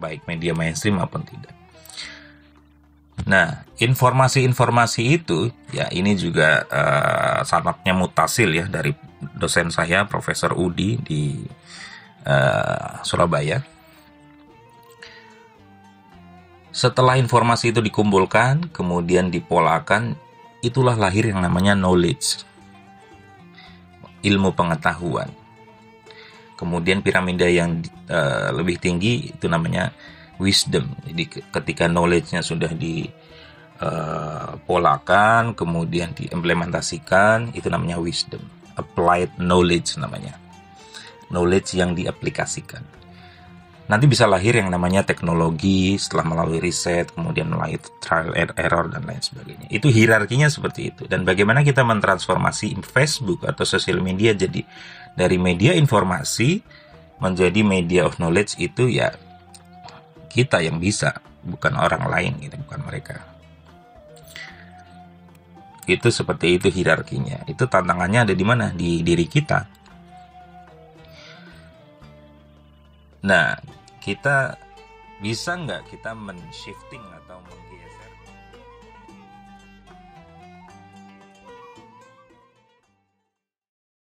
baik media mainstream maupun tidak. Nah, informasi-informasi itu ya ini juga sanadnya mutasil ya dari dosen saya Prof. Udi di Surabaya. Setelah informasi itu dikumpulkan, kemudian dipolakan, itulah lahir yang namanya knowledge, ilmu pengetahuan. Kemudian piramida yang lebih tinggi itu namanya wisdom. Jadi ketika knowledge-nya sudah dipolakan, kemudian diimplementasikan, itu namanya wisdom. Applied knowledge namanya. Knowledge yang diaplikasikan. Nanti bisa lahir yang namanya teknologi setelah melalui riset, kemudian melalui trial and error dan lain sebagainya. Itu hierarkinya seperti itu. Dan bagaimana kita mentransformasi Facebook atau sosial media jadi dari media informasi menjadi media of knowledge, itu ya kita yang bisa, bukan orang lain, gitu, bukan mereka. Itu seperti itu hierarkinya. Itu tantangannya ada di mana? Di diri kita. Nah, kita bisa nggak kita men-shifting atau